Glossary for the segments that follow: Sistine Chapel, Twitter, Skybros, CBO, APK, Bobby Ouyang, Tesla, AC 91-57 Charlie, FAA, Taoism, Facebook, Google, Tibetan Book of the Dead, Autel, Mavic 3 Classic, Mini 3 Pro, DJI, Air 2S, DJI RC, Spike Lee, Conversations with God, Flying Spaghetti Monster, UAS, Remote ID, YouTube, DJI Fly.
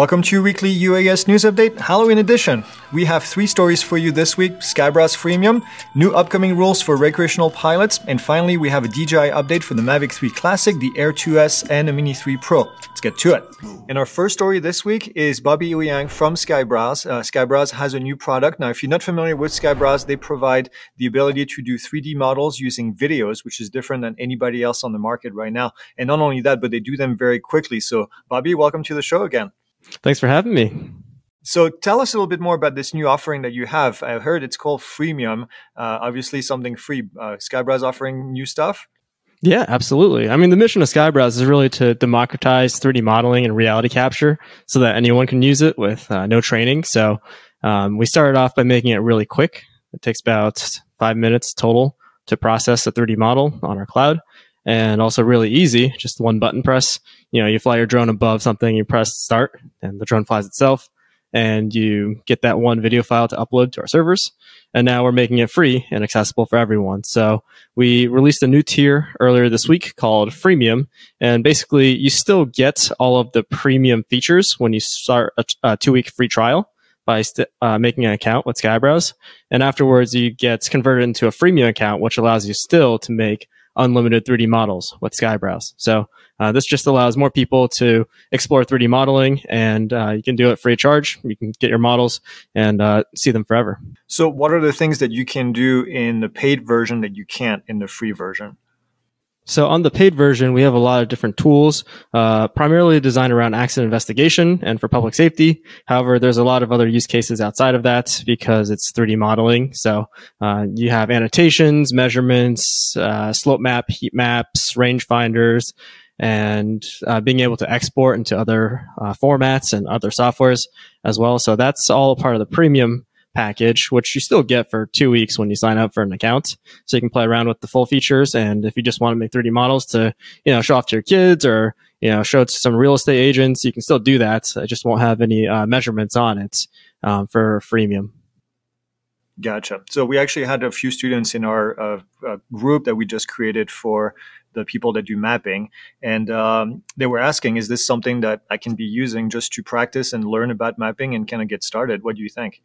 Welcome to your weekly UAS news update, Halloween edition. We have three stories for you this week: Skybros freemium, new upcoming rules for recreational pilots, and finally we have a DJI update for the Mavic 3 Classic, the Air 2S, and the Mini 3 Pro. Let's get to it. And our first story this week is Bobby Ouyang from Skybros. Skybros has a new product. Now, if you're not familiar with Skybros, they provide the ability to do 3D models using videos, which is different than anybody else on the market right now. And not only that, but they do them very quickly. So, Bobby, welcome to the show again. Thanks for having me. So tell us a little bit more about this new offering that you have. I heard it's called freemium, obviously something free. Skybros offering new stuff? Yeah, absolutely. I mean, the mission of Skybros is really to democratize 3D modeling and reality capture so that anyone can use it with no training. So we started off by making it really quick. It takes about 5 minutes total to process a 3D model on our cloud. And also really easy, just one button press. You know, you fly your drone above something, you press start, and the drone flies itself. And you get that one video file to upload to our servers. And now we're making it free and accessible for everyone. So we released a new tier earlier this week called Freemium. And basically, you still get all of the premium features when you start a 2-week free trial by making an account with Skybros. And afterwards, you get converted into a freemium account, which allows you still to make unlimited 3D models with Skybros. So this just allows more people to explore 3D modeling, and you can do it free of charge. You can get your models and see them forever. So what are the things that you can do in the paid version that you can't in the free version? So on the paid version, we have a lot of different tools, primarily designed around accident investigation and for public safety. However, there's a lot of other use cases outside of that because it's 3D modeling. So you have annotations, measurements, slope map, heat maps, range finders, and being able to export into other formats and other softwares as well. So that's all part of the premium package, which you still get for 2 weeks when you sign up for an account. So you can play around with the full features. And if you just want to make 3D models to, you know, show off to your kids or, you know, show it to some real estate agents, you can still do that. I just won't have any measurements on it for freemium. Gotcha. So we actually had a few students in our group that we just created for the people that do mapping. And they were asking, is this something that I can be using just to practice and learn about mapping and kind of get started? What do you think?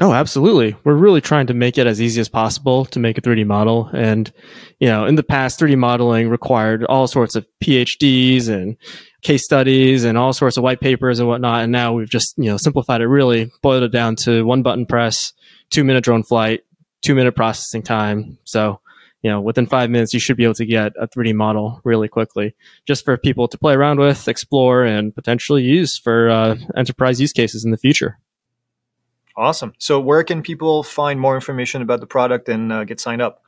Oh, absolutely. We're really trying to make it as easy as possible to make a 3D model. And, you know, in the past, 3D modeling required all sorts of PhDs and case studies and all sorts of white papers and whatnot. And now we've just, you know, simplified it, really boiled it down to one button press, 2-minute drone flight, 2-minute processing time. So, you know, within 5 minutes, you should be able to get a 3D model really quickly, just for people to play around with, explore, and potentially use for enterprise use cases in the future. Awesome. So where can people find more information about the product and get signed up?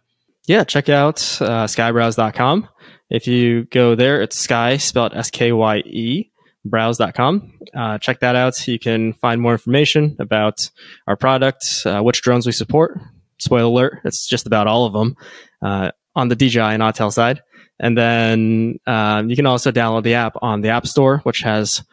Yeah, check out skybros.com. If you go there, it's sky spelled S-K-Y-E, browse.com. Check that out. You can find more information about our product, which drones we support. Spoiler alert, it's just about all of them on the DJI and Autel side. And then you can also download the app on the App Store, which has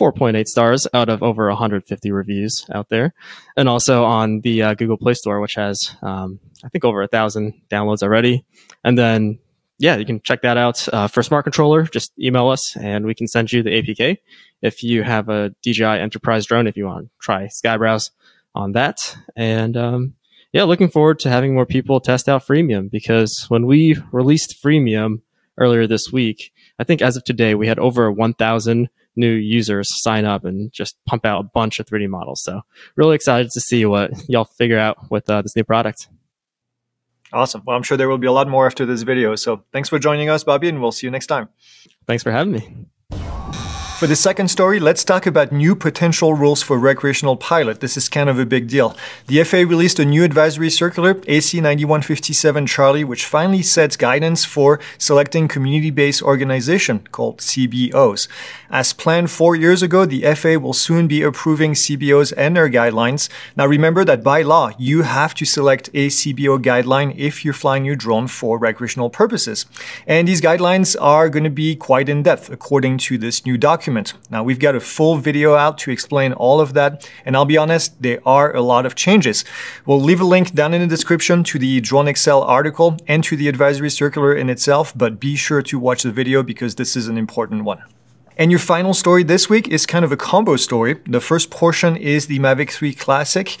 4.8 stars out of over 150 reviews out there. And also on the Google Play Store, which has, I think, over 1,000 downloads already. And then, yeah, you can check that out. For Smart Controller, just email us and we can send you the APK if you have a DJI Enterprise drone, if you want to try Skybros on that. And yeah, looking forward to having more people test out freemium, because when we released freemium earlier this week, I think as of today, we had over 1,000 new users sign up and just pump out a bunch of 3D models. So really excited to see what y'all figure out with this new product. Awesome. Well, I'm sure there will be a lot more after this video. So thanks for joining us, Bobby, and we'll see you next time. Thanks for having me. For the second story, let's talk about new potential rules for recreational pilot. This is kind of a big deal. The FAA released a new advisory circular, AC 91-57 Charlie, which finally sets guidance for selecting community-based organizations called CBOs. As planned 4 years ago, the FAA will soon be approving CBOs and their guidelines. Now remember that by law, you have to select a CBO guideline if you're flying your drone for recreational purposes. And these guidelines are going to be quite in-depth according to this new document. Now, we've got a full video out to explain all of that, and I'll be honest, there are a lot of changes. We'll leave a link down in the description to the Drone Excel article and to the advisory circular in itself, but be sure to watch the video because this is an important one. And your final story this week is kind of a combo story. The first portion is the Mavic 3 Classic.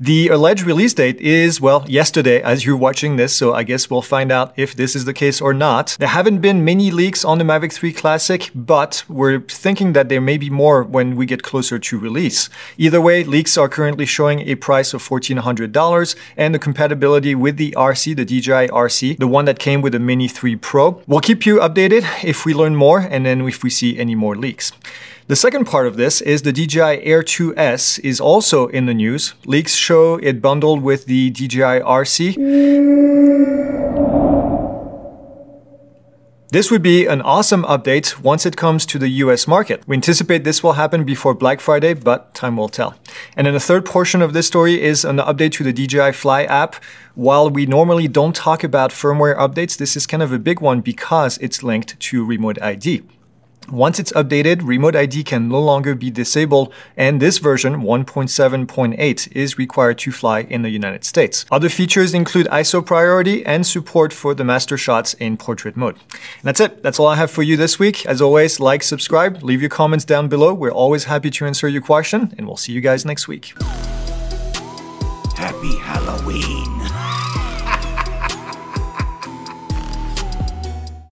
The alleged release date is, well, yesterday as you're watching this, so I guess we'll find out if this is the case or not. There haven't been many leaks on the Mavic 3 Classic, but we're thinking that there may be more when we get closer to release. Either way, leaks are currently showing a price of $1,400 and the compatibility with the RC, the DJI RC, the one that came with the Mini 3 Pro. We'll keep you updated if we learn more and then if we see any more leaks. The second part of this is the DJI Air 2S is also in the news. Leaks show it bundled with the DJI RC. This would be an awesome update once it comes to the US market. We anticipate this will happen before Black Friday, but time will tell. And then the third portion of this story is an update to the DJI Fly app. While we normally don't talk about firmware updates, this is kind of a big one because it's linked to Remote ID. Once it's updated, Remote ID can no longer be disabled, and this version 1.7.8 is required to fly in the United States. Other features include ISO priority and support for the master shots in portrait mode. And that's it. That's all I have for you this week. As always, like, subscribe, leave your comments down below. We're always happy to answer your question, and we'll see you guys next week. Happy Halloween.